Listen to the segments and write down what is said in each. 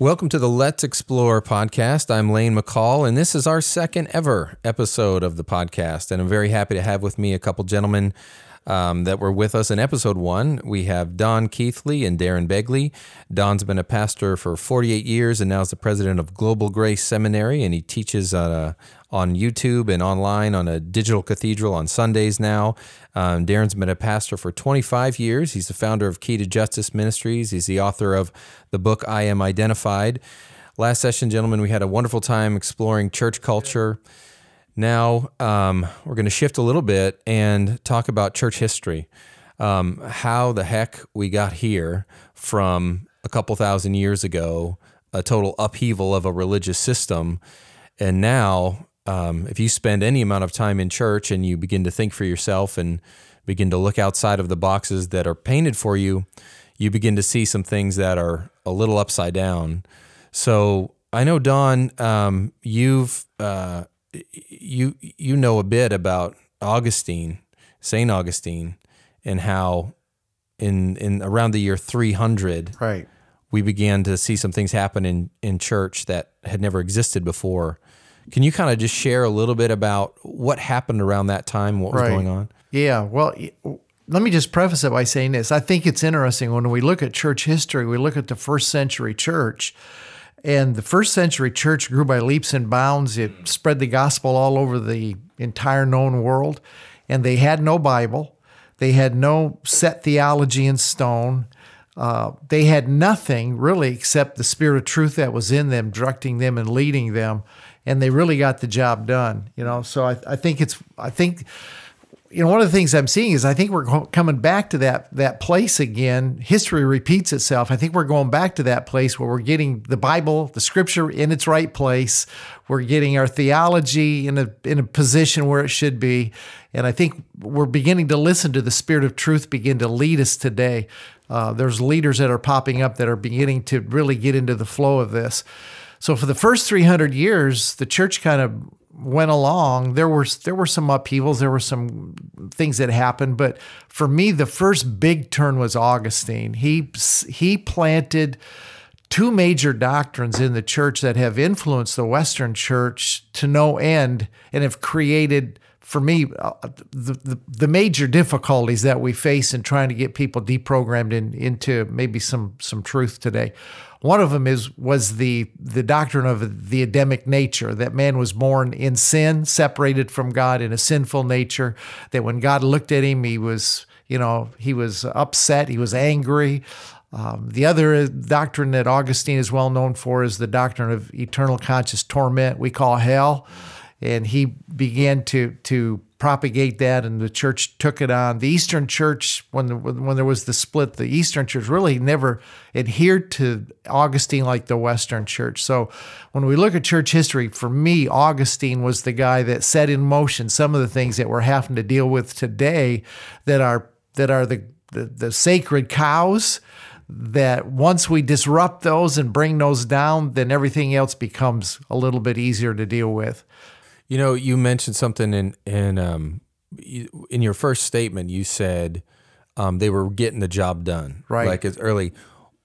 Welcome to the Let's Explore podcast. I'm Lane McCall, and this is our second ever episode of the podcast. And I'm very happy to have with me a couple gentlemen that were with us in episode one. We have Don Keithley and Darren Begley. Don's been a pastor for 48 years and now is the president of Global Grace Seminary, and he teaches on YouTube and online on a digital cathedral on Sundays now. Darren's been a pastor for 25 years. He's the founder of Key to Justice Ministries. He's the author of the book, I Am Identified. Last session, gentlemen, we had a wonderful time exploring church culture. Now, we're going to shift a little bit and talk about church history, how the heck we got here from a couple thousand years ago, a total upheaval of a religious system. And now, if you spend any amount of time in church and you begin to think for yourself and begin to look outside of the boxes that are painted for you, you begin to see some things that are a little upside down. So I know, Don, you know a bit about Augustine, St. Augustine, and how in around the year 300, right, we began to see some things happen in church that had never existed before. Can you kind of just share a little bit about what happened around that time, what was going on? Yeah, well, let me just preface it by saying this. I think it's interesting when we look at church history, we look at the first century church. And the first century church grew by leaps and bounds. It spread the gospel all over the entire known world. And they had no Bible. They had no set theology in stone. They had nothing really except the spirit of truth that was in them, directing them and leading them. And they really got the job done. You know, so I think you know, one of the things I'm seeing is I think we're coming back to that place again. History repeats itself. I think we're going back to that place where we're getting the Bible, the Scripture in its right place. We're getting our theology in a position where it should be. And I think we're beginning to listen to the Spirit of Truth begin to lead us today. There's leaders that are popping up that are beginning to really get into the flow of this. So for the first 300 years, the church kind of went along. There were some upheavals, there were some things that happened, but for me, the first big turn was Augustine. He planted two major doctrines in the church that have influenced the Western church to no end and have created, for me, the major difficulties that we face in trying to get people deprogrammed into maybe some truth today. One of them was the doctrine of the Adamic nature, that man was born in sin, separated from God in a sinful nature, that when God looked at him, he was upset, he was angry. The other doctrine that Augustine is well known for is the doctrine of eternal conscious torment we call hell, and he began to propagate that, and the church took it on. The Eastern Church, when there was the split, the Eastern Church really never adhered to Augustine like the Western Church. So when we look at church history, for me, Augustine was the guy that set in motion some of the things that we're having to deal with today that are the sacred cows, that once we disrupt those and bring those down, then everything else becomes a little bit easier to deal with. You know, you mentioned something in your first statement. You said they were getting the job done, right? Like it's early.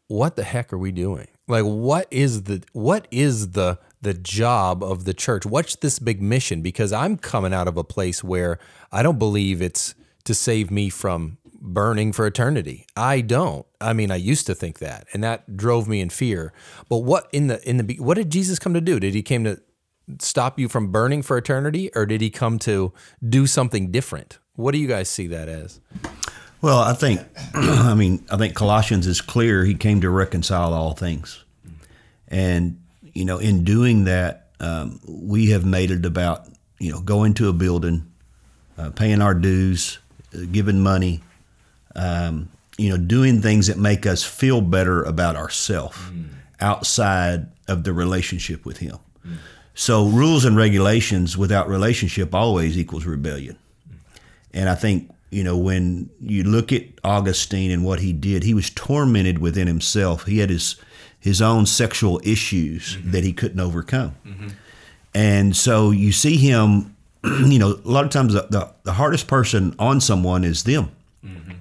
What the heck are we doing? Like, what is the job of the church? What's this big mission? Because I'm coming out of a place where I don't believe it's to save me from burning for eternity. I don't. I mean, I used to think that, and that drove me in fear. But what did Jesus come to do? Did he came to stop you from burning for eternity, or did he come to do something different? What do you guys see that as? Well, I think Colossians is clear. He came to reconcile all things. And, you know, in doing that, we have made it about, you know, going to a building, paying our dues, giving money, you know, doing things that make us feel better about ourselves outside of the relationship with him. Mm. So rules and regulations without relationship always equals rebellion. And I think, you know, when you look at Augustine and what he did, he was tormented within himself. He had his own sexual issues that he couldn't overcome. Mm-hmm. And so you see him, you know, a lot of times the hardest person on someone is them. Mm-hmm.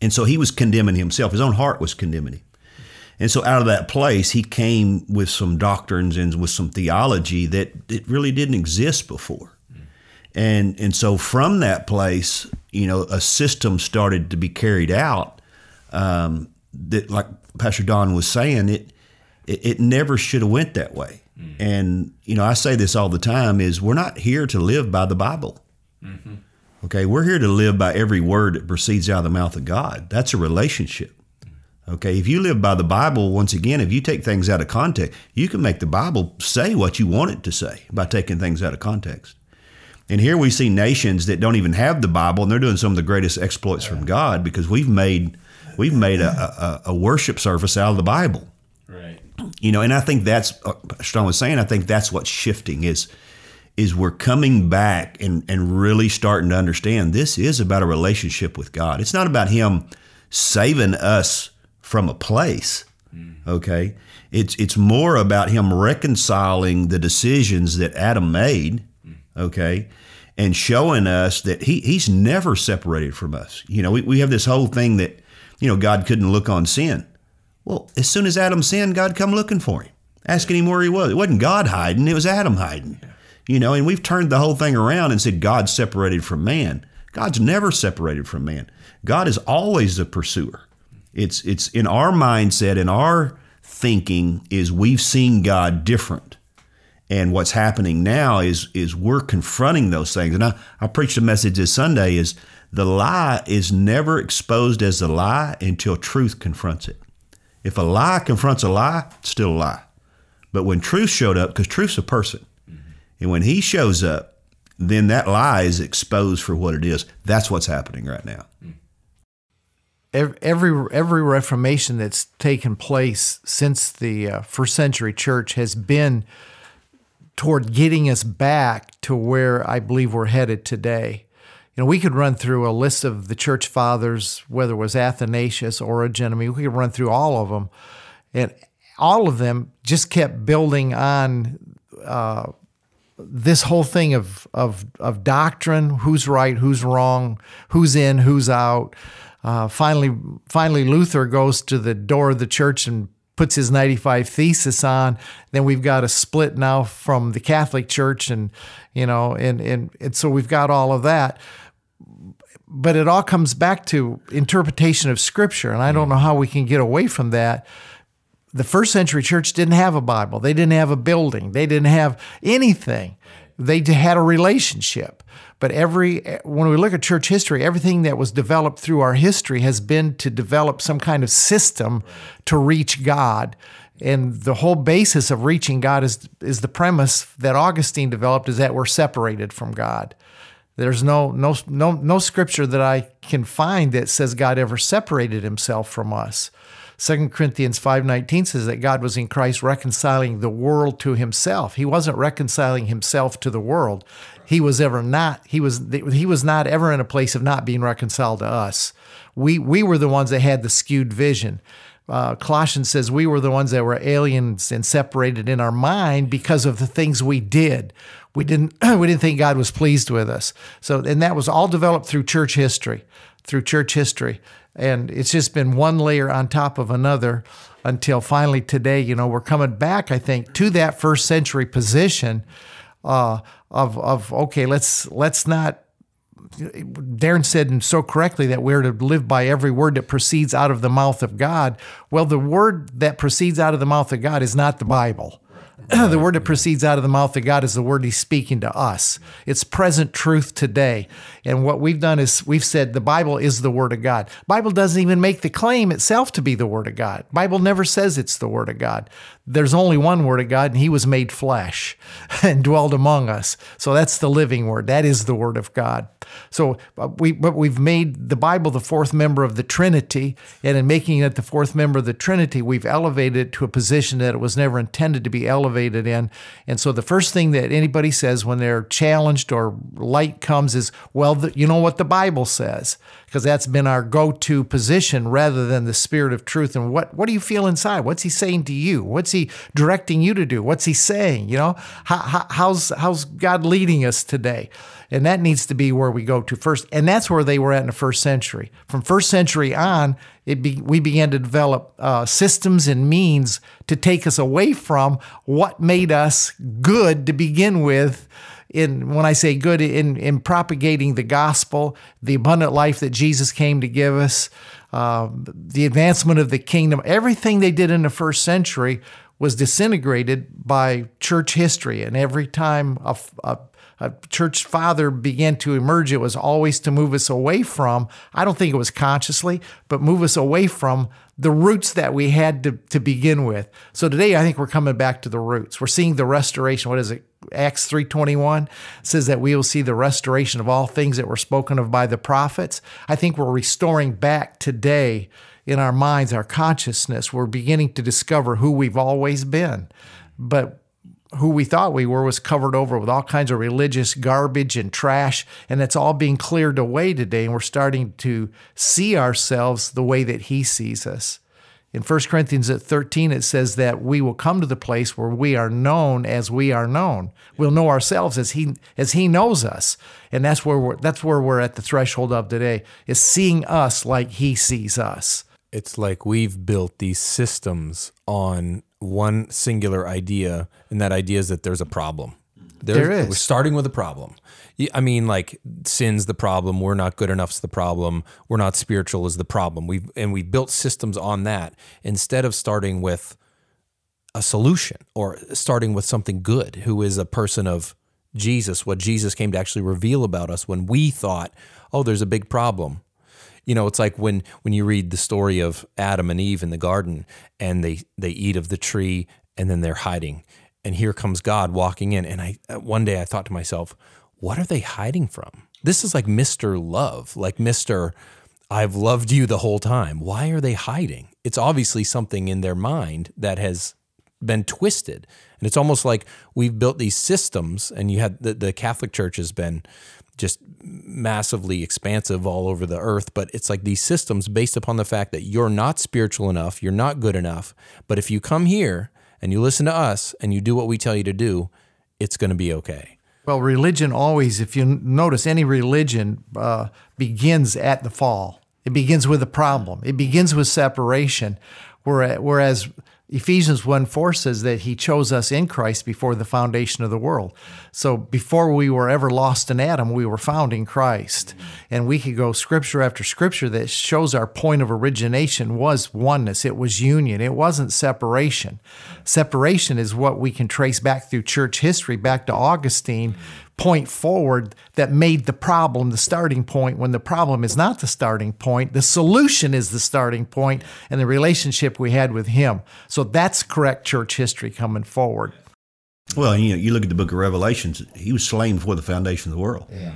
And so he was condemning himself. His own heart was condemning him. And so out of that place, he came with some doctrines and with some theology that it really didn't exist before. And so from that place, you know, a system started to be carried out that, like Pastor Don was saying, it never should have went that way. Mm. And, you know, I say this all the time is we're not here to live by the Bible. Mm-hmm. Okay, we're here to live by every word that proceeds out of the mouth of God. That's a relationship. Okay, if you live by the Bible, once again, if you take things out of context, you can make the Bible say what you want it to say by taking things out of context. And here we see nations that don't even have the Bible, and they're doing some of the greatest exploits from God because we've made a worship service out of the Bible. Right. You know, and I think that's, Sean was saying, I think that's what's shifting is we're coming back and really starting to understand this is about a relationship with God. It's not about Him saving us from a place, okay? It's more about Him reconciling the decisions that Adam made, okay, and showing us that He's never separated from us. You know, we have this whole thing that, you know, God couldn't look on sin. Well, as soon as Adam sinned, God come looking for him, asking him where he was. It wasn't God hiding, it was Adam hiding. You know, and we've turned the whole thing around and said God's separated from man. God's never separated from man. God is always the pursuer. It's in our mindset, in our thinking, is we've seen God different. And what's happening now is we're confronting those things. And I preached a message this Sunday is the lie is never exposed as a lie until truth confronts it. If a lie confronts a lie, it's still a lie. But when truth showed up, because truth's a person, and when He shows up, then that lie is exposed for what it is. That's what's happening right now. Every Reformation that's taken place since the first century church has been toward getting us back to where I believe we're headed today. You know, we could run through a list of the church fathers, whether it was Athanasius, Origen, I mean, we could run through all of them. And all of them just kept building on this whole thing of doctrine, who's right, who's wrong, who's in, who's out. Finally, Luther goes to the door of the church and puts his 95 Thesis on. Then we've got a split now from the Catholic Church, and you know, and so we've got all of that. But it all comes back to interpretation of Scripture, and I don't know how we can get away from that. The first century church didn't have a Bible. They didn't have a building. They didn't have anything. They had a relationship. But when we look at church history, everything that was developed through our history has been to develop some kind of system to reach God. And the whole basis of reaching God is the premise that Augustine developed, is that we're separated from God. There's no Scripture that I can find that says God ever separated Himself from us. 2 Corinthians 5:19 says that God was in Christ reconciling the world to Himself. He wasn't reconciling Himself to the world. He was not ever in a place of not being reconciled to us. We were the ones that had the skewed vision. Colossians says we were the ones that were aliens and separated in our mind because of the things we did. We didn't think God was pleased with us. So, and that was all developed through church history. And it's just been one layer on top of another until finally today, you know, we're coming back, I think, to that first century position of okay, let's not. Darren said and so correctly that we're to live by every word that proceeds out of the mouth of God. Well, the word that proceeds out of the mouth of God is not the Bible. The word that proceeds out of the mouth of God is the word He's speaking to us. It's present truth today. And what we've done is we've said the Bible is the Word of God. The Bible doesn't even make the claim itself to be the Word of God. The Bible never says it's the Word of God. There's only one Word of God, and He was made flesh and dwelled among us. So that's the living Word. That is the Word of God. So we've made the Bible the fourth member of the Trinity, and in making it the fourth member of the Trinity, we've elevated it to a position that it was never intended to be elevated elevated in. And so the first thing that anybody says when they're challenged or light comes is, well, you know what the Bible says, because that's been our go-to position rather than the Spirit of truth. And what do you feel inside? What's he saying to you? What's he directing you to do? What's he saying? You know, how's God leading us today? And that needs to be where we go to first. And that's where they were at in the first century. From first century on, we began to develop systems and means to take us away from what made us good to begin with. When I say good, in propagating the gospel, the abundant life that Jesus came to give us, the advancement of the kingdom, everything they did in the first century was disintegrated by church history. And every time a church father began to emerge, it was always to move us away from, I don't think it was consciously, but move us away from the roots that we had to begin with. So today, I think we're coming back to the roots. We're seeing the restoration. What is it? Acts 3:21 says that we will see the restoration of all things that were spoken of by the prophets. I think we're restoring back today in our minds, our consciousness. We're beginning to discover who we've always been. But who we thought we were was covered over with all kinds of religious garbage and trash, and that's all being cleared away today, and we're starting to see ourselves the way that he sees us. In 1 Corinthians 13, it says that we will come to the place where we are known as we are known. We'll know ourselves as he knows us, and that's where we're at the threshold of today, is seeing us like he sees us. It's like we've built these systems on one singular idea, and that idea is that there's a problem. There is. We're starting with a problem. I mean, like, sin's the problem. We're not good enough's the problem. We're not spiritual is the problem. We've built systems on that instead of starting with a solution or starting with something good, who is a person of Jesus, what Jesus came to actually reveal about us when we thought, oh, there's a big problem. You know, it's like when you read the story of Adam and Eve in the garden, and they eat of the tree, and then they're hiding. And here comes God walking in. And one day I thought to myself, what are they hiding from? This is like Mr. Love, like Mr. I've loved you the whole time. Why are they hiding? It's obviously something in their mind that has been twisted. And it's almost like we've built these systems, and you had the Catholic Church has been just massively expansive all over the earth, but it's like these systems based upon the fact that you're not spiritual enough, you're not good enough, but if you come here and you listen to us and you do what we tell you to do, it's going to be okay. Well, religion always, if you notice, any religion begins at the fall. It begins with a problem. It begins with separation, whereas Ephesians 1:4 says that he chose us in Christ before the foundation of the world. So before we were ever lost in Adam, we were found in Christ. And we could go scripture after scripture that shows our point of origination was oneness. It was union. It wasn't separation. Separation is what we can trace back through church history, back to Augustine, point forward that made the problem the starting point, when the problem is not the starting point. The solution is the starting point and the relationship we had with him. So that's correct church history coming forward. Well, you know, you look at the book of Revelations, he was slain before the foundation of the world. Yeah.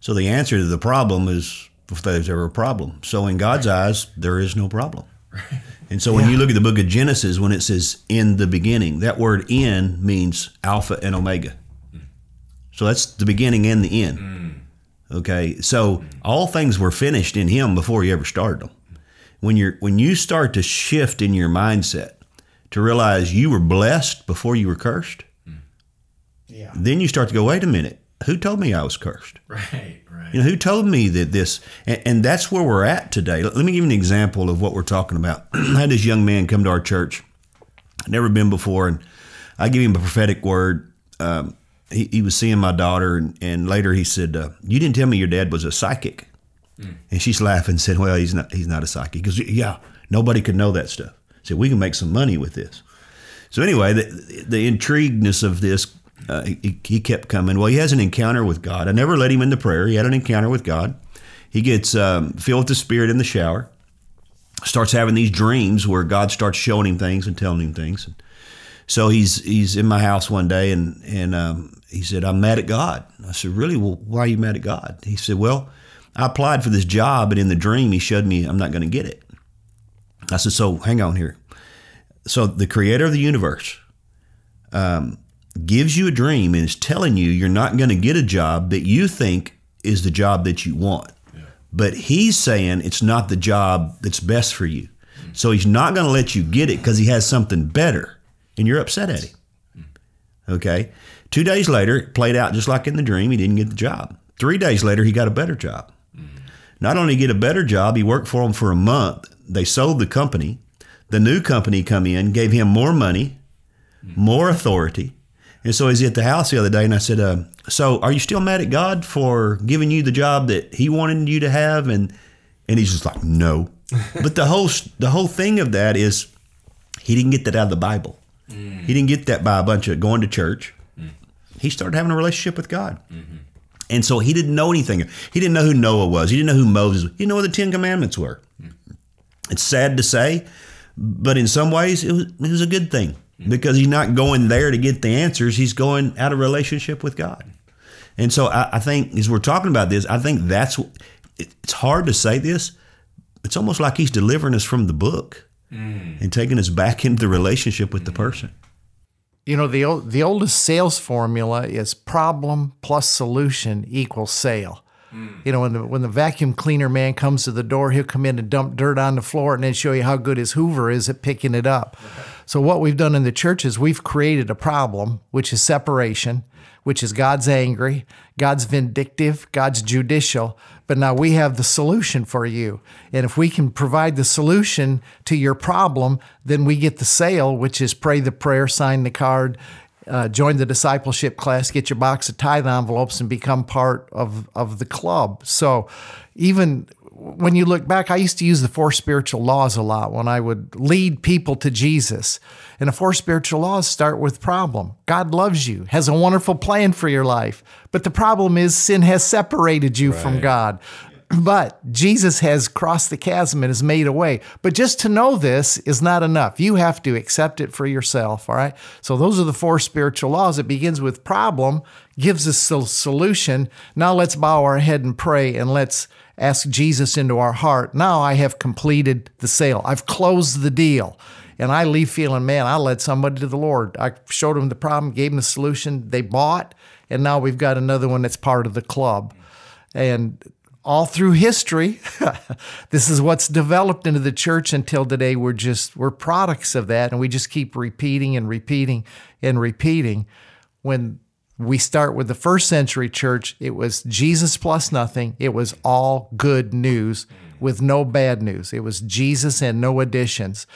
So the answer to the problem is, if there's ever a problem. So in God's eyes, there is no problem. Right. And so when you look at the book of Genesis, when it says in the beginning, that word in means Alpha and Omega. So that's the beginning and the end. Okay, so all things were finished in him before you ever started them. When you start to shift in your mindset to realize you were blessed before you were cursed, then you start to go, wait a minute, who told me I was cursed? Right. You know, who told me that this, and that's where we're at today. Let me give you an example of what we're talking about. I had this young man come to our church, never been before, and I gave him a prophetic word. He was seeing my daughter, and later he said, you didn't tell me your dad was a psychic. And she's laughing and said, well, he's not a psychic. He goes, yeah, nobody could know that stuff. I said, we can make some money with this. So anyway, the intrigueness of this, he kept coming. Well, he has an encounter with God. I never let him into prayer. He had an encounter with God. He gets filled with the Spirit in the shower, starts having these dreams where God starts showing him things and telling him things. So he's in my house one day, and he said, I'm mad at God. I said, really? Well, why are you mad at God? He said, well, I applied for this job, and in the dream, he showed me I'm not going to get it. I said, so hang on here. So the creator of the universe gives you a dream and is telling you you're not going to get a job that you think is the job that you want. Yeah. But he's saying it's not the job that's best for you. Mm. So he's not going to let you get it because he has something better, and you're upset at him. Mm. Okay. 2 days later, it played out just like in the dream. He didn't get the job. 3 days later, he got a better job. Mm. Not only get a better job, he worked for them for a month. They sold the company. The new company come in, gave him more money, more authority. And so he's at the house the other day, and I said, so are you still mad at God for giving you the job that he wanted you to have? And he's just like, no. But the whole thing of that is he didn't get that out of the Bible. Mm. He didn't get that by a bunch of going to church. Mm. He started having a relationship with God. Mm-hmm. And so he didn't know anything. He didn't know who Noah was. He didn't know who Moses was. He didn't know what the Ten Commandments were. Mm. It's sad to say, but in some ways it was a good thing. Because he's not going there to get the answers. He's going out of relationship with God. And so I think as we're talking about this, I think that's, it's hard to say this. It's almost like he's delivering us from the book and taking us back into the relationship with the person. You know, the oldest sales formula is problem plus solution equals sale. You know, when the vacuum cleaner man comes to the door, he'll come in and dump dirt on the floor and then show you how good his Hoover is at picking it up. Okay. So what we've done in the church is we've created a problem, which is separation, which is God's angry, God's vindictive, God's judicial. But now we have the solution for you. And if we can provide the solution to your problem, then we get the sale, which is pray the prayer, sign the card, join the discipleship class, get your box of tithe envelopes, and become part of the club. So even when you look back, I used to use the four spiritual laws a lot when I would lead people to Jesus. And the four spiritual laws start with problem. God loves you, has a wonderful plan for your life. But the problem is sin has separated you from God. But Jesus has crossed the chasm and has made a way. But just to know this is not enough. You have to accept it for yourself, all right? So those are the four spiritual laws. It begins with problem, gives us a solution. Now let's bow our head and pray, and let's ask Jesus into our heart. Now I have completed the sale. I've closed the deal. And I leave feeling, man, I led somebody to the Lord. I showed them the problem, gave them the solution. They bought, and now we've got another one that's part of the club. And all through history, this is what's developed into the church until today. We're products of that, and we just keep repeating and repeating and repeating. When we start with the first century church, it was Jesus plus nothing. It was all good news with no bad news. It was Jesus and no additions.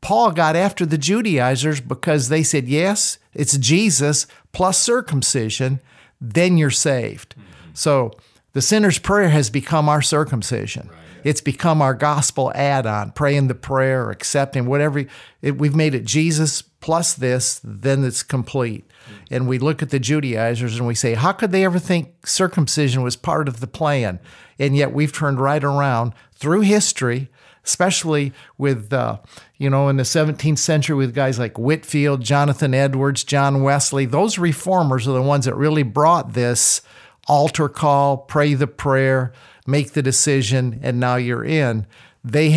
Paul got after the Judaizers because they said, yes, it's Jesus plus circumcision, then you're saved. So the sinner's prayer has become our circumcision. Right. It's become our gospel add-on, praying the prayer, accepting whatever. We've made it Jesus plus this, then it's complete. Mm-hmm. And we look at the Judaizers and we say, how could they ever think circumcision was part of the plan? And yet we've turned right around through history, especially with, in the 17th century with guys like Whitfield, Jonathan Edwards, John Wesley. Those reformers are the ones that really brought this altar call, pray the prayer, make the decision, and now you're in. They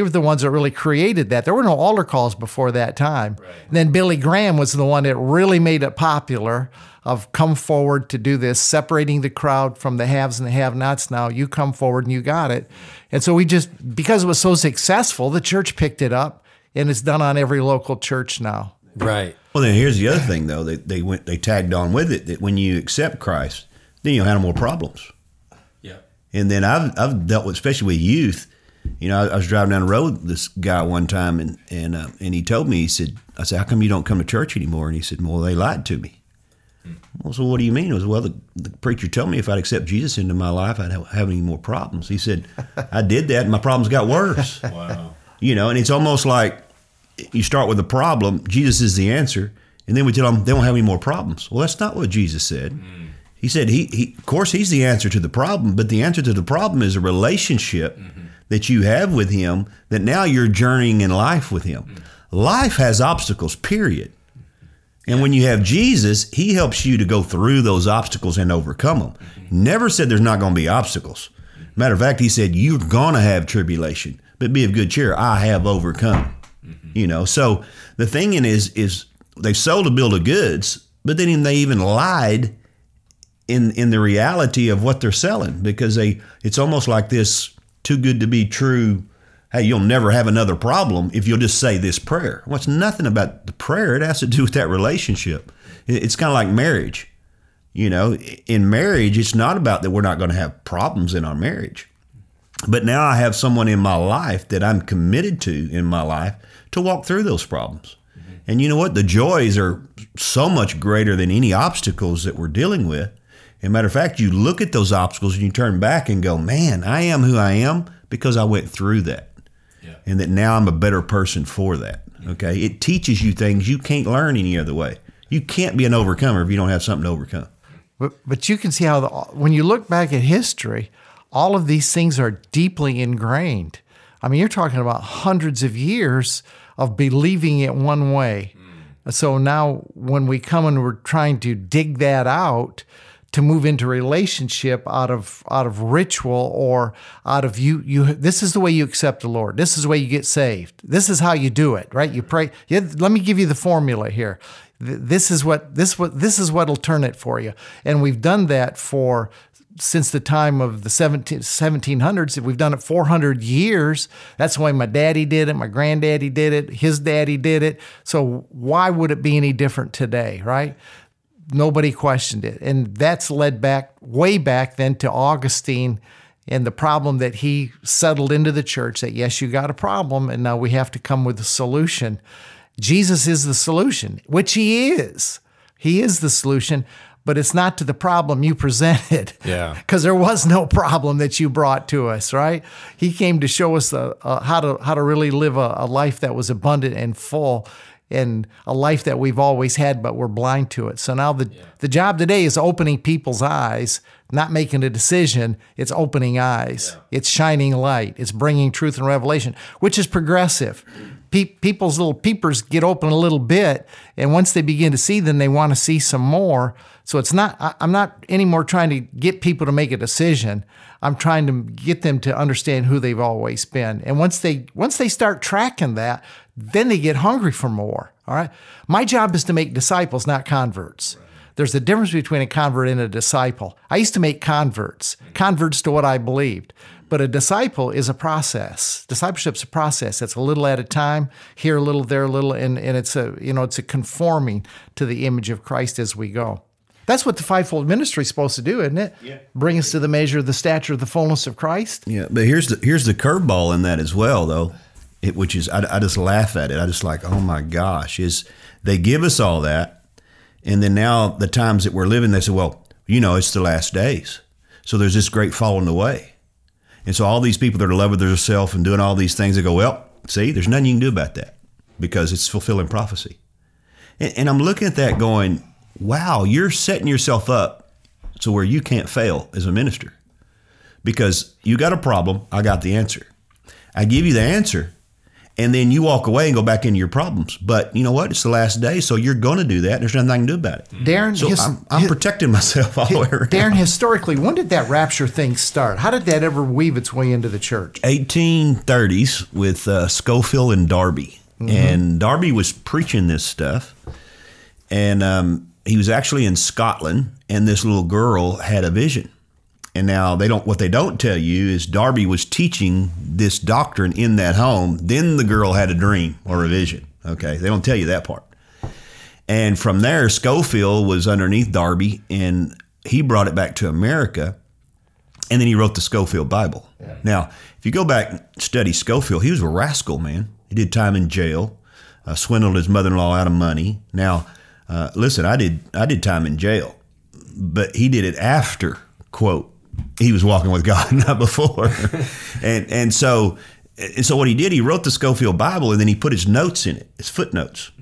were the ones that really created that. There were no altar calls before that time. Right. And then Billy Graham was the one that really made it popular of come forward to do this, separating the crowd from the haves and the have-nots. Now you come forward and you got it. And so because it was so successful, the church picked it up, and it's done on every local church now. Right. Well, then here's the other thing, though. They tagged on with it, that when you accept Christ, then you'll have more problems. Yeah. And then I've dealt with, especially with youth. You know, I was driving down the road with this guy one time, and he told me, I said, how come you don't come to church anymore? And he said, well, they lied to me. Well, so what do you mean? I was, well, the preacher told me if I'd accept Jesus into my life, I'd have any more problems. He said, I did that, and my problems got worse. Wow. You know, and it's almost like you start with a problem, Jesus is the answer, and then we tell them they won't have any more problems. Well, that's not what Jesus said. Mm. He said, of course, he's the answer to the problem, but the answer to the problem is a relationship that you have with him, that now you're journeying in life with him. Mm-hmm. Life has obstacles, period. And when you have Jesus, he helps you to go through those obstacles and overcome them. Mm-hmm. Never said there's not going to be obstacles. Matter of fact, he said, you're going to have tribulation, but be of good cheer. I have overcome. Mm-hmm. You know, so the thing is They sold a bill of goods, but then they even lied in the reality of what they're selling, because it's almost like this too good to be true. Hey, you'll never have another problem if you'll just say this prayer. Well, it's nothing about the prayer. It has to do with that relationship. It's kind of like marriage. You know, in marriage, it's not about that we're not going to have problems in our marriage. But now I have someone in my life that I'm committed to in my life to walk through those problems. Mm-hmm. And you know what? The joys are so much greater than any obstacles that we're dealing with. As a matter of fact, you look at those obstacles and you turn back and go, man, I am who I am because I went through that. Yeah. And that now I'm a better person for that. Yeah. Okay. It teaches you things you can't learn any other way. You can't be an overcomer if you don't have something to overcome. But you can see how when you look back at history, all of these things are deeply ingrained. I mean, you're talking about hundreds of years of believing it one way. Mm. So now when we come and we're trying to dig that out to move into relationship out of ritual or out of you, this is the way you accept the Lord. This is the way you get saved. This is how you do it, right? You pray. Let me give you the formula here. This is what'll turn it for you. And we've done that since the time of the 1700s. We've done it 400 years. That's the way my daddy did it, my granddaddy did it, his daddy did it. So why would it be any different today, right? Nobody questioned it. And that's led back, way back then, to Augustine and the problem that he settled into the church, that yes, you got a problem, and now we have to come with a solution. Jesus is the solution, which he is. He is the solution, but it's not to the problem you presented. Yeah. Because there was no problem that you brought to us, right? He came to show us how to really live a life that was abundant and full, and a life that we've always had, but we're blind to it. So now the job today is opening people's eyes, not making a decision. It's opening eyes. Yeah. It's shining light. It's bringing truth and revelation, which is progressive. People's little peepers get open a little bit, and once they begin to see, then they want to see some more. So it's not. I'm not anymore trying to get people to make a decision. I'm trying to get them to understand who they've always been. And once they start tracking that, then they get hungry for more. All right. My job is to make disciples, not converts. Right. There's a difference between a convert and a disciple. I used to make converts to what I believed. But a disciple is a process. Discipleship's a process. It's a little at a time, here a little, there a little, and it's a conforming to the image of Christ as we go. That's what the fivefold ministry is supposed to do, isn't it? Yeah. Bring us to the measure of the stature of the fullness of Christ. Yeah, but here's the curveball in that as well, though, which is I just laugh at it. I just like, oh my gosh, is they give us all that, and then now the times that we're living, they say, well, you know, it's the last days. So there's this great falling away. And so all these people that are in love with themselves and doing all these things, they go, well, see, there's nothing you can do about that because it's fulfilling prophecy. And I'm looking at that going, wow, you're setting yourself up so where you can't fail as a minister, because you got a problem. I got the answer. I give you the answer, and then you walk away and go back into your problems. But you know what? It's the last day, so you're going to do that. There's nothing I can do about it. Darren, so I'm protecting myself all the way around. Darren, historically, when did that rapture thing start? How did that ever weave its way into the church? 1830s with Scofield and Darby. Mm-hmm. And Darby was preaching this stuff, and he was actually in Scotland, and this little girl had a vision. And now what they don't tell you is Darby was teaching this doctrine in that home. Then the girl had a dream or a vision. Okay. They don't tell you that part. And from there, Scofield was underneath Darby, and he brought it back to America. And then he wrote the Scofield Bible. Yeah. Now, if you go back and study Scofield, he was a rascal, man. He did time in jail, swindled his mother-in-law out of money. Now, listen, I did time in jail, but he did it after, quote, he was walking with God, not before. and so what he did, he wrote the Scofield Bible, and then he put his notes in it, his footnotes.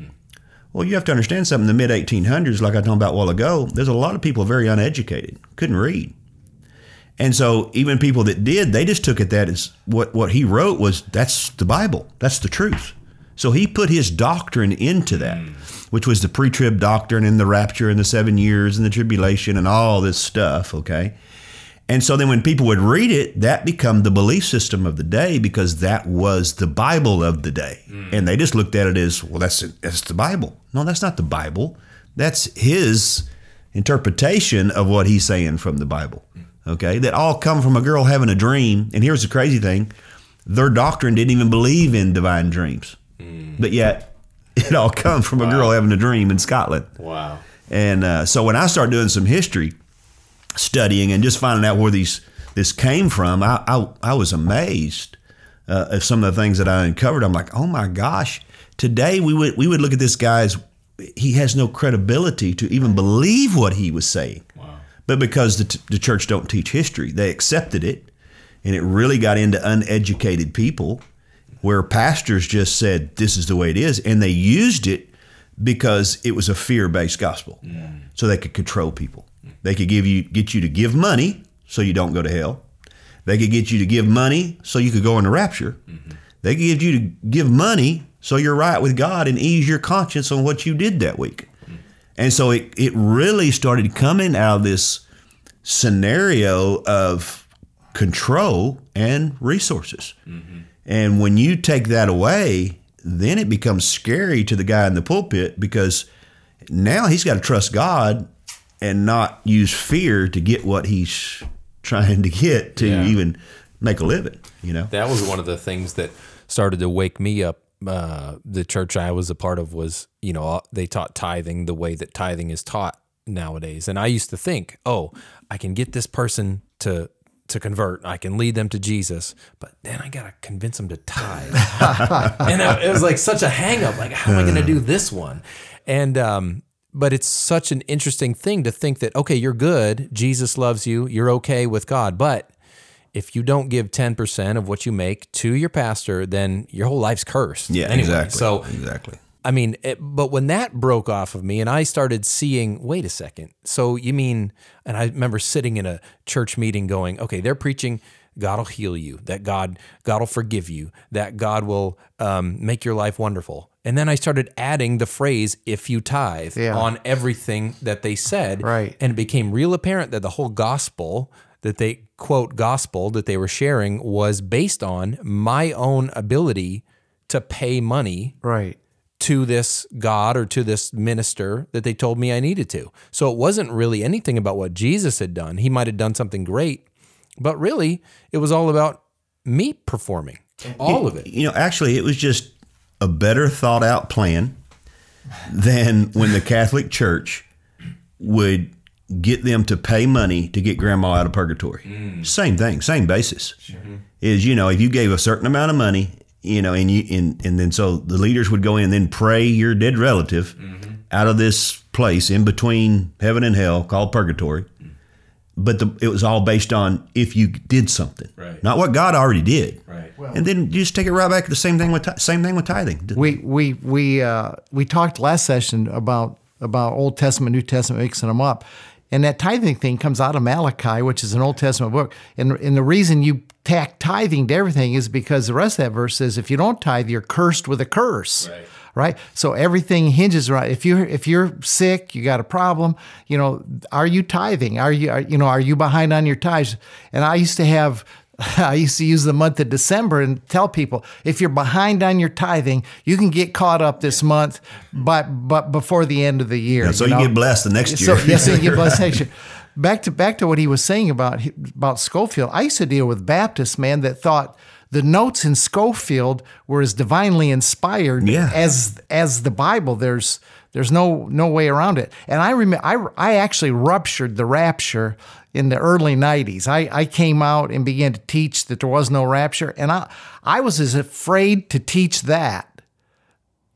Well, you have to understand something. In the mid-1800s, like I talked about a while ago, there's a lot of people very uneducated, couldn't read. And so even people that did, they just took it that as what he wrote was, that's the Bible. That's the truth. So he put his doctrine into that, which was the pre-trib doctrine and the rapture and the 7 years and the tribulation and all this stuff, okay? And so then when people would read it, that became the belief system of the day because that was the Bible of the day. Mm. And they just looked at it as, well, that's the Bible. No, that's not the Bible. That's his interpretation of what he's saying from the Bible, okay? That all come from a girl having a dream. And here's the crazy thing. Their doctrine didn't even believe in divine dreams. Mm. But yet it all come from a girl having a dream in Scotland. Wow. And so when I start doing some history studying and just finding out where this came from, I was amazed at some of the things that I uncovered. I'm like, oh my gosh, today we would look at this guy's, he has no credibility to even believe what he was saying. Wow. But because the church don't teach history, they accepted it, and it really got into uneducated people where pastors just said, this is the way it is, and they used it because it was a fear-based gospel. Yeah. So they could control people. They could get you to give money so you don't go to hell. They could get you to give money so you could go into rapture. Mm-hmm. They could get you to give money so you're right with God and ease your conscience on what you did that week. Mm-hmm. And so it really started coming out of this scenario of control and resources. Mm-hmm. And when you take that away, then it becomes scary to the guy in the pulpit because now he's got to trust God and not use fear to get what he's trying to get to even make a living, you know? That was one of the things that started to wake me up. The church I was a part of was, you know, they taught tithing the way that tithing is taught nowadays. And I used to think, oh, I can get this person to convert. I can lead them to Jesus, but then I got to convince them to tithe. And it was like such a hang up. Like, how am I going to do this one? And, but it's such an interesting thing to think that, okay, you're good, Jesus loves you, you're okay with God, but if you don't give 10% of what you make to your pastor, then your whole life's cursed. Yeah, anyway, exactly. So, exactly. I mean, but when that broke off of me and I started seeing, wait a second, so you mean, and I remember sitting in a church meeting going, okay, they're preaching God will heal you, that God will forgive you, that God will make your life wonderful. And then I started adding the phrase, if you tithe, on everything that they said. Right. And it became real apparent that the whole gospel that they, quote, gospel that they were sharing was based on my own ability to pay money to this God or to this minister that they told me I needed to. So it wasn't really anything about what Jesus had done. He might have done something great, but really it was all about me performing, all of it. You know, actually it was just a better thought out plan than when the Catholic Church would get them to pay money to get grandma out of purgatory. Mm. Same thing, same basis. Sure. Is, you know, if you gave a certain amount of money, you know, and then so the leaders would go in and then pray your dead relative out of this place in between heaven and hell called purgatory. Mm. But it was all based on if you did something, not what God already did. Right. Well, and then you just take it right back to the same thing with tithing. We talked last session about Old Testament, New Testament, mixing them up, and that tithing thing comes out of Malachi, which is an Old Testament book. And the reason you tack tithing to everything is because the rest of that verse says if you don't tithe, you're cursed with a curse. Right. Right, so everything hinges around. If you're sick, you got a problem. You know, are you tithing? Are you behind on your tithes? And I used to use the month of December and tell people, if you're behind on your tithing, you can get caught up this month, but before the end of the year. Yeah, so you get blessed the next year. So you get blessed next year. Back to what he was saying about Scofield. I used to deal with Baptists, man, that thought the notes in Scofield were as divinely inspired as the Bible. There's no way around it. And I remember I actually ruptured the rapture in the early 90s. I came out and began to teach that there was no rapture, and I was as afraid to teach that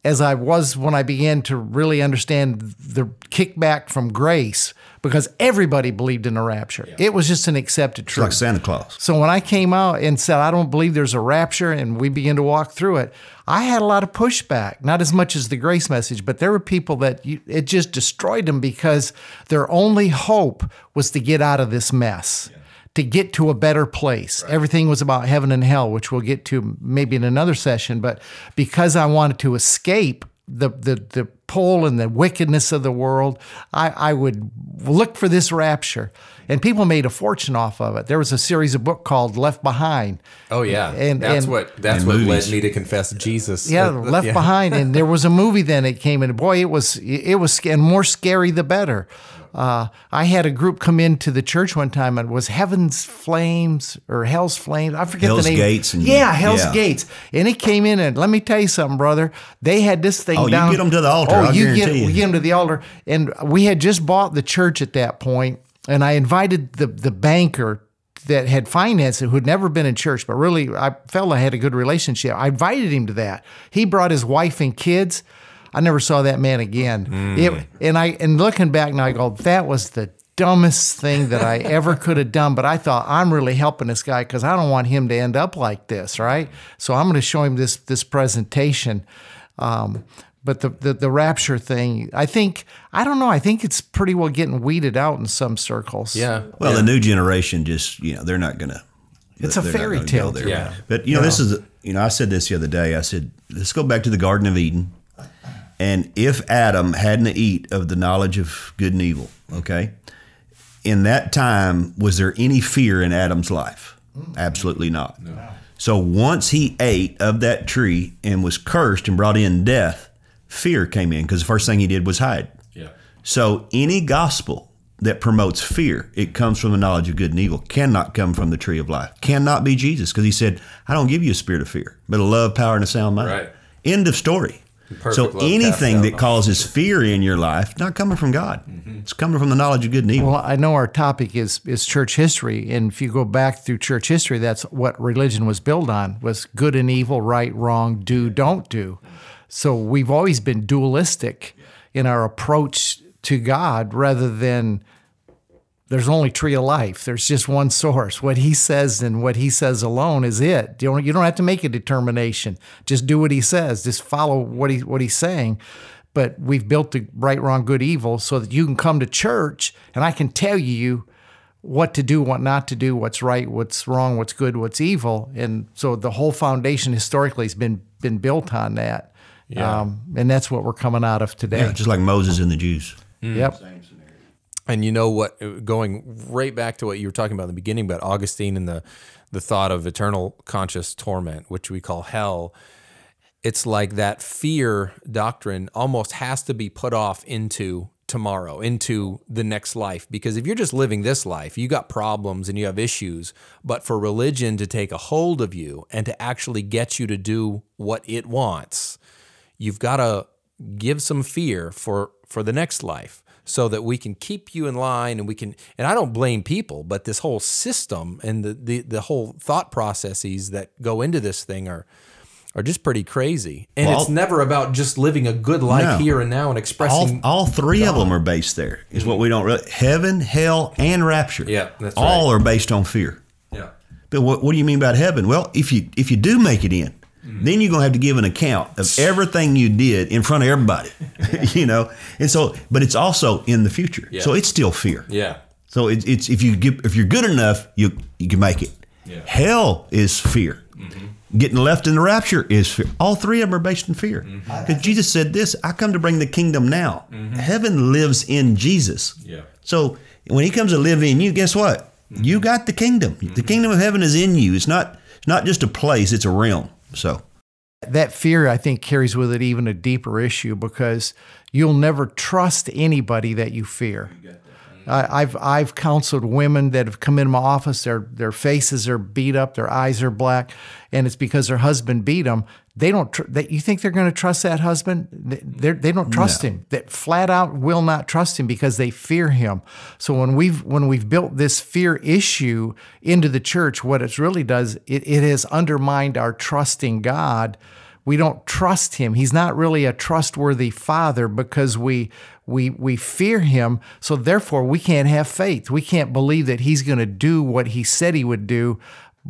as I was when I began to really understand the kickback from grace, because everybody believed in a rapture. Yeah. It was just an accepted truth. It's like Santa Claus. So when I came out and said, I don't believe there's a rapture, and we began to walk through it, I had a lot of pushback, not as much as the grace message, but there were people that it just destroyed them because their only hope was to get out of this mess. Yeah. To get to a better place. Right. Everything was about heaven and hell, which we'll get to maybe in another session. But because I wanted to escape the pull and the wickedness of the world. I would look for this rapture. And people made a fortune off of it. There was a series of books called Left Behind. Oh, yeah. And that's what led me to confess Jesus. Yeah, Left Behind. And there was a movie then that came in. Boy, it was and more scary the better. I had a group come into the church one time, and it was Heaven's Flames or Hell's Flames. I forget the name. Hell's Gates. And it came in, and let me tell you something, brother. They had this thing down. Oh, you get them to the altar, you get them to the altar. And we had just bought the church at that point, and I invited the banker that had financed it, who'd never been in church, but really I felt I had a good relationship. I invited him to that. He brought his wife and kids. I never saw that man again. And looking back now, I go, that was the dumbest thing that I ever could have done. But I thought, I'm really helping this guy because I don't want him to end up like this, right? So I'm going to show him this presentation. But the rapture thing, I think it's pretty well getting weeded out in some circles. Yeah. Well, the new generation just, they're not going to. It's a fairy tale. There. Yeah. But, this is, I said this the other day. I said, let's go back to the Garden of Eden. And if Adam hadn't eaten of the knowledge of good and evil, okay, in that time, was there any fear in Adam's life? Absolutely not. No. So once he ate of that tree and was cursed and brought in death, fear came in because the first thing he did was hide. Yeah. So any gospel that promotes fear, it comes from the knowledge of good and evil, cannot come from the tree of life, cannot be Jesus because he said, I don't give you a spirit of fear, but a love, power, and a sound mind. Right. End of story. So anything that causes fear in your life, not coming from God. Mm-hmm. It's coming from the knowledge of good and evil. Well, I know our topic is church history, and if you go back through church history, that's what religion was built on, was good and evil, right, wrong, do, don't do. So we've always been dualistic in our approach to God rather than there's only tree of life. There's just one source. What he says and what he says alone is it. You don't have to make a determination. Just do what he says. Just follow what he's saying. But we've built the right, wrong, good, evil so that you can come to church and I can tell you what to do, what not to do, what's right, what's wrong, what's good, what's evil. And so the whole foundation historically has been built on that. Yeah. And that's what we're coming out of today. Yeah, just like Moses and the Jews. Mm. Yep. And you know what, going right back to what you were talking about in the beginning about Augustine and the thought of eternal conscious torment, which we call hell, it's like that fear doctrine almost has to be put off into tomorrow, into the next life. Because if you're just living this life, you got problems and you have issues, but for religion to take a hold of you and to actually get you to do what it wants, you've got to give some fear for the next life. So that we can keep you in line, and we can. And I don't blame people, but this whole system and the whole thought processes that go into this thing are just pretty crazy. And it's never about just living a good life here and now and expressing. All three of them are based there. Is what we don't really. Heaven, hell, and rapture. Yeah, that's right. All are based on fear. Yeah. But what do you mean by heaven? Well, if you do make it in. Then you're going to have to give an account of everything you did in front of everybody, And so, but it's also in the future, so it's still fear. Yeah. So it's if you're good enough, you can make it. Yeah. Hell is fear. Mm-hmm. Getting left in the rapture is fear. All three of them are based in fear. Because Jesus said this: "I come to bring the kingdom now." Mm-hmm. Heaven lives in Jesus. Yeah. So when He comes to live in you, guess what? Mm-hmm. You got the kingdom. Mm-hmm. The kingdom of heaven is in you. It's not just a place; it's a realm. So that fear, I think, carries with it even a deeper issue because you'll never trust anybody that you fear. I've counseled women that have come into my office. Their faces are beat up, their eyes are black, and it's because their husband beat them. They don't. You think they're going to trust that husband? They don't trust him. That flat out will not trust him because they fear him. So when we've built this fear issue into the church, what it really does, it has undermined our trust in God. We don't trust him. He's not really a trustworthy father because we fear him. So therefore, we can't have faith. We can't believe that he's going to do what he said he would do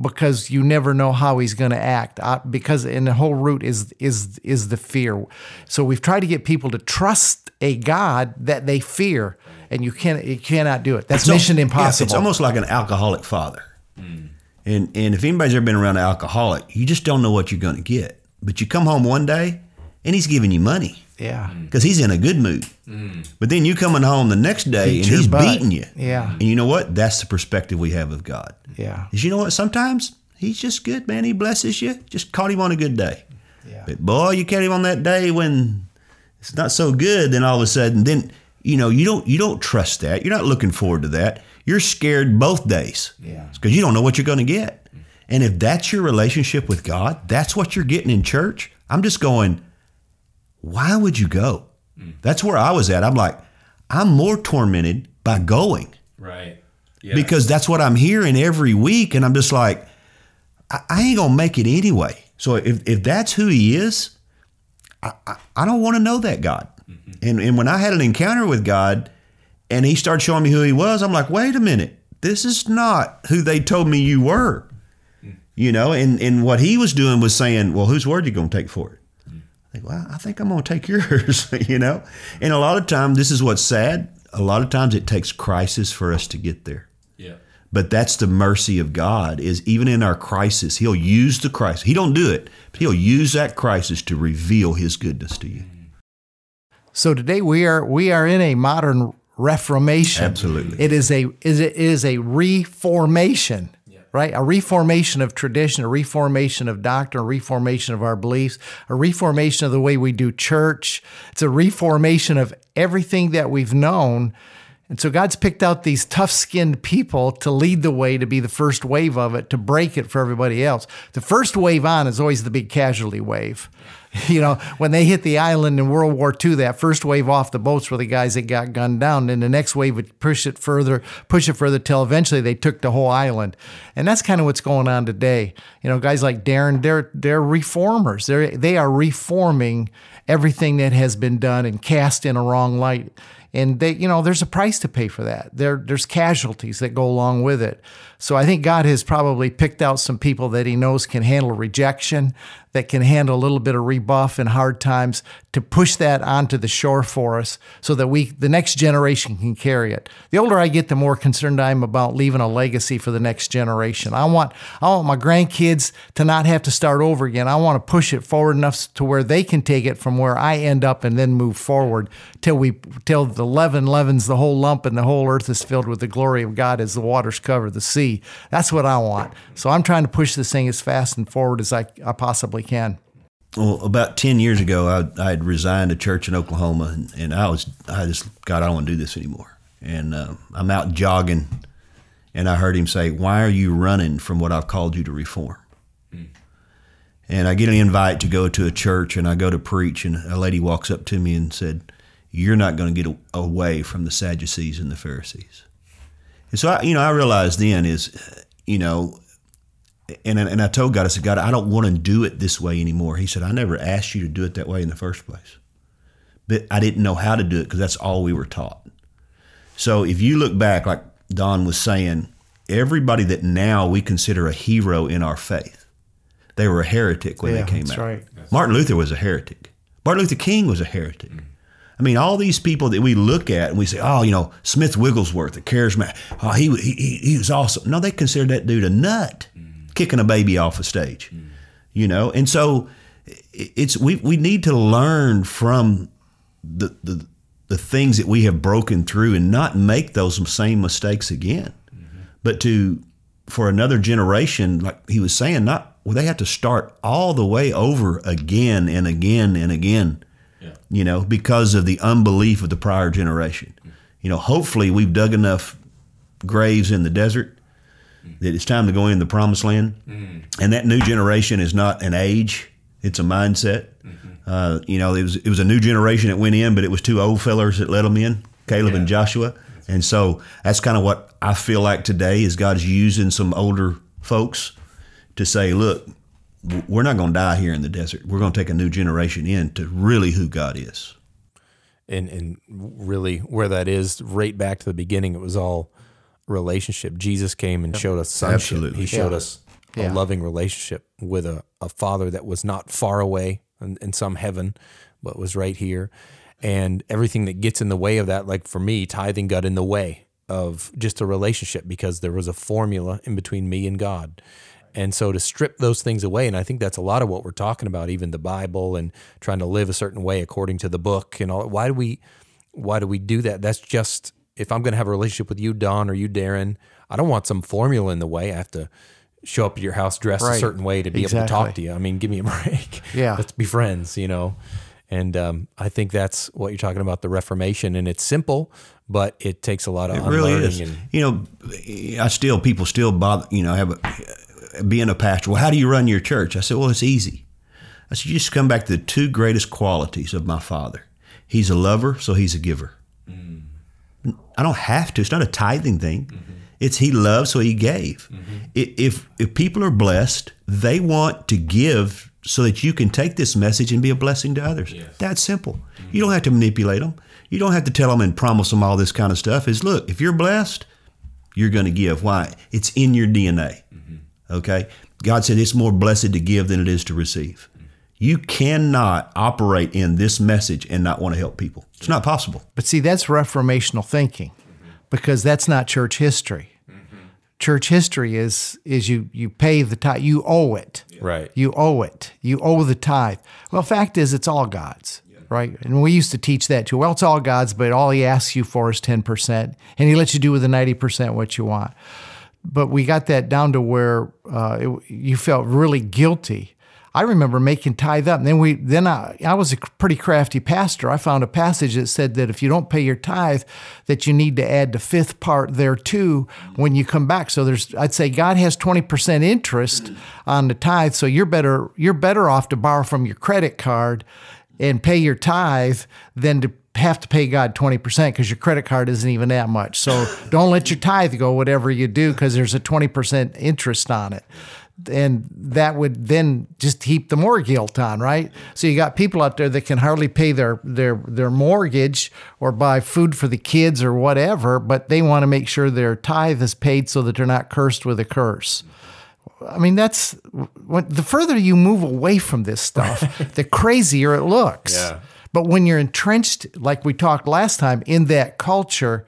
because you never know how he's going to act. And the whole root is the fear. So we've tried to get people to trust a God that they fear, and you cannot do it. That's mission impossible. It's almost like an alcoholic father. Mm. And if anybody's ever been around an alcoholic, you just don't know what you're going to get. But you come home one day, and he's giving you money. Yeah. Because he's in a good mood. Mm. But then you coming home the next day and he's beating you. Yeah. And you know what? That's the perspective we have of God. Yeah. Is you know what? Sometimes he's just good, man. He blesses you. Just caught him on a good day. Yeah. But boy, you catch him on that day when it's not so good. Then all of a sudden, then you know you don't trust that. You're not looking forward to that. You're scared both days. Yeah. Because you don't know what you're going to get. And if that's your relationship with God, that's what you're getting in church. I'm just going, why would you go? That's where I was at. I'm like, I'm more tormented by going. Right. Yeah. Because that's what I'm hearing every week. And I'm just like, I ain't going to make it anyway. So if that's who he is, I don't want to know that God. Mm-hmm. And when I had an encounter with God and he started showing me who he was, I'm like, wait a minute. This is not who they told me you were. You know, and what he was doing was saying, well, whose word are you going to take for it? I think, well, I think I'm going to take yours, you know. And a lot of times, this is what's sad. A lot of times it takes crisis for us to get there. Yeah. But that's the mercy of God is even in our crisis, he'll use the crisis. He don't do it, but he'll use that crisis to reveal his goodness to you. So today we are in a modern reformation. Absolutely. It is a reformation. Right? A reformation of tradition, a reformation of doctrine, a reformation of our beliefs, a reformation of the way we do church. It's a reformation of everything that we've known. And so God's picked out these tough-skinned people to lead the way, to be the first wave of it, to break it for everybody else. The first wave on is always the big casualty wave. You know, when they hit the island in World War II, that first wave off the boats were the guys that got gunned down. And the next wave would push it further till eventually they took the whole island. And that's kind of what's going on today. You know, guys like Darren, they're reformers. They are reforming everything that has been done and cast in a wrong light. And they, you know, there's a price to pay for that. There's casualties that go along with it. So I think God has probably picked out some people that he knows can handle rejection, that can handle a little bit of rebuff and hard times to push that onto the shore for us so that the next generation can carry it. The older I get, the more concerned I am about leaving a legacy for the next generation. I want my grandkids to not have to start over again. I want to push it forward enough to where they can take it from where I end up and then move forward till the leaven leavens the whole lump and the whole earth is filled with the glory of God as the waters cover the sea. That's what I want. So I'm trying to push this thing as fast and forward as I possibly can. Well, about 10 years ago, I had resigned a church in Oklahoma, and I don't want to do this anymore. And I'm out jogging, and I heard him say, why are you running from what I've called you to reform? Mm. And I get an invite to go to a church, and I go to preach, and a lady walks up to me and said, you're not going to get away from the Sadducees and the Pharisees. And so, I realized then is, you know, and I told God, I said, God, I don't want to do it this way anymore. He said, I never asked you to do it that way in the first place. But I didn't know how to do it because that's all we were taught. So if you look back, like Don was saying, everybody that now we consider a hero in our faith, they were a heretic when they came out. Right. Martin Luther was a heretic. Martin Luther King was a heretic. Mm-hmm. I mean, all these people that we look at and we say, oh, you know, Smith Wigglesworth, the charismatic, oh, he was awesome. No, they considered that dude a nut, kicking a baby off a stage, you know. And so it's we need to learn from the things that we have broken through and not make those same mistakes again, but for another generation, like he was saying, they have to start all the way over again and again and again. Yeah. You know, because of the unbelief of the prior generation. You know, hopefully we've dug enough graves in the desert that it's time to go in the promised land. Mm-hmm. And that new generation is not an age, it's a mindset. Mm-hmm. You know, it was a new generation that went in, but it was two old fellers that let them in, Caleb and Joshua. And so that's kind of what I feel like today is God's using some older folks to say, look, we're not going to die here in the desert. We're going to take a new generation in to really who God is. And really where that is, right back to the beginning, it was all relationship. Jesus came and showed us sonship. Absolutely. He showed us a loving relationship with a father that was not far away in some heaven, but was right here. And everything that gets in the way of that, like for me, tithing got in the way of just a relationship because there was a formula in between me and God. And so to strip those things away, and I think that's a lot of what we're talking about, even the Bible and trying to live a certain way according to the book and all. Why do we do that? That's just, if I'm going to have a relationship with you, Don, or you, Darren, I don't want some formula in the way. I have to show up at your house dressed a certain way to be able to talk to you. I mean, give me a break. Yeah. Let's be friends, you know. And I think that's what you're talking about, the Reformation. And it's simple, but it takes a lot of unlearning. It really is. And, people still bother, being a pastor, well, how do you run your church? I said, well, it's easy. I said, you just come back to the two greatest qualities of my father. He's a lover, so he's a giver. Mm-hmm. I don't have to. It's not a tithing thing. Mm-hmm. It's he loved, so he gave. Mm-hmm. If people are blessed, they want to give so that you can take this message and be a blessing to others. Yes. That's simple. Mm-hmm. You don't have to manipulate them. You don't have to tell them and promise them all this kind of stuff. It's, look, if you're blessed, you're going to give. Why? It's in your DNA. Mm-hmm. Okay? God said it's more blessed to give than it is to receive. Mm-hmm. You cannot operate in this message and not want to help people. It's not possible. But see, that's reformational thinking, because that's not church history. Mm-hmm. Church history is you pay the tithe. You owe it. Yeah. Right. You owe it. You owe the tithe. Well, fact is, it's all God's. Right. And we used to teach that too. Well, it's all God's, but all he asks you for is 10%. And he lets you do with the 90% what you want. But we got that down to where you felt really guilty. I remember making tithe up. And then I was a pretty crafty pastor. I found a passage that said that if you don't pay your tithe, that you need to add the fifth part thereto when you come back. So I'd say God has 20% interest on the tithe. So you're better off to borrow from your credit card and pay your tithe than to have to pay God 20%, because your credit card isn't even that much. So don't let your tithe go, whatever you do, because there's a 20% interest on it. And that would then just heap the more guilt on, right? So you got people out there that can hardly pay their mortgage or buy food for the kids or whatever, but they want to make sure their tithe is paid so that they're not cursed with a curse. I mean, the further you move away from this stuff, the crazier it looks. Yeah. But when you're entrenched, like we talked last time, in that culture,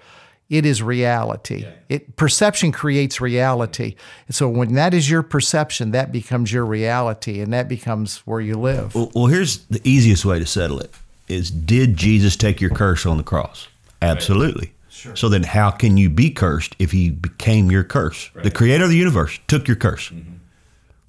it is reality. Yeah. Perception creates reality. And so when that is your perception, that becomes your reality, and that becomes where you live. Well, here's the easiest way to settle it is, did Jesus take your curse on the cross? Absolutely. Right. Sure. So then how can you be cursed if he became your curse? Right. The creator of the universe took your curse. Mm-hmm.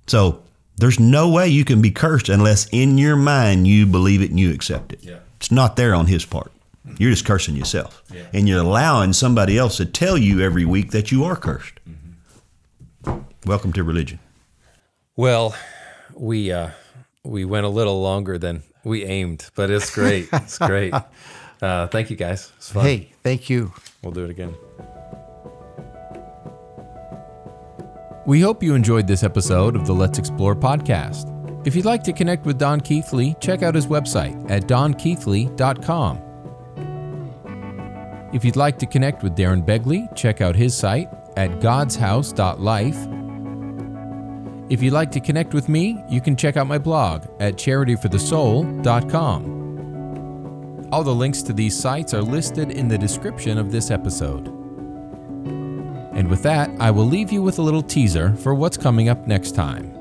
So there's no way you can be cursed unless in your mind you believe it and you accept it. Yeah. It's not there on his part. Mm-hmm. You're just cursing yourself. Yeah. And you're allowing somebody else to tell you every week that you are cursed. Mm-hmm. Welcome to religion. Well, we went a little longer than we aimed, but it's great. It's great. Thank you, guys. It's fun. Hey, thank you. We'll do it again. We hope you enjoyed this episode of the Let's Explore podcast. If you'd like to connect with Don Keithley, check out his website at donkeithley.com. If you'd like to connect with Darren Begley, check out his site at godshouse.life. If you'd like to connect with me, you can check out my blog at charityforthesoul.com. All the links to these sites are listed in the description of this episode. And with that, I will leave you with a little teaser for what's coming up next time.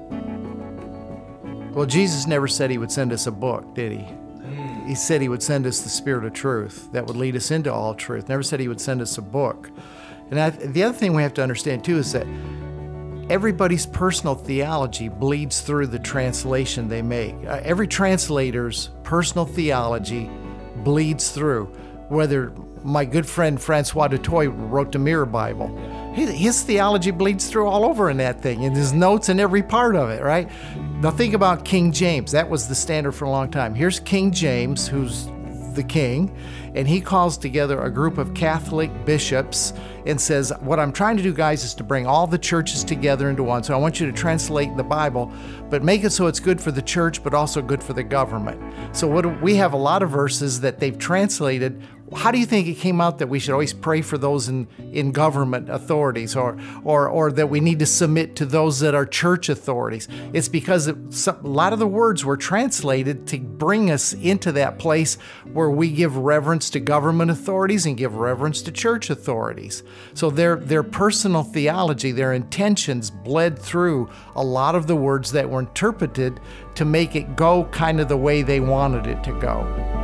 Well, Jesus never said he would send us a book, did he? He said he would send us the Spirit of Truth that would lead us into all truth. Never said he would send us a book. And the other thing we have to understand, too, is that everybody's personal theology bleeds through the translation they make. Every translator's personal theology bleeds through. Whether my good friend Francois de Toi wrote the Mirror Bible, his theology bleeds through all over in that thing, and his notes in every part of it, right? Now think about King James. That was the standard for a long time. Here's King James, who's the king, and he calls together a group of Catholic bishops and says, what I'm trying to do, guys, is to bring all the churches together into one. So I want you to translate the Bible, but make it so it's good for the church, but also good for the government. So we have a lot of verses that they've translated How do you think it came out that we should always pray for those in government authorities or that we need to submit to those that are church authorities? It's because a lot of the words were translated to bring us into that place where we give reverence to government authorities and give reverence to church authorities. So their personal theology, their intentions bled through a lot of the words that were interpreted to make it go kind of the way they wanted it to go.